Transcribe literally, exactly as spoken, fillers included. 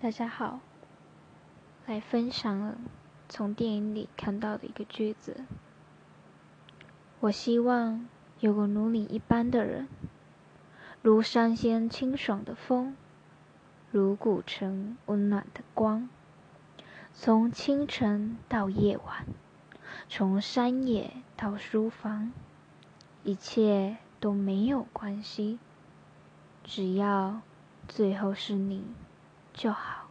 大家好，来分享从电影里看到的一个句子。我希望有个如你一般的人，如山间清爽的风，如古城温暖的光，从清晨到夜晚，从山野到书房，一切都没有关系，只要最后是你就好。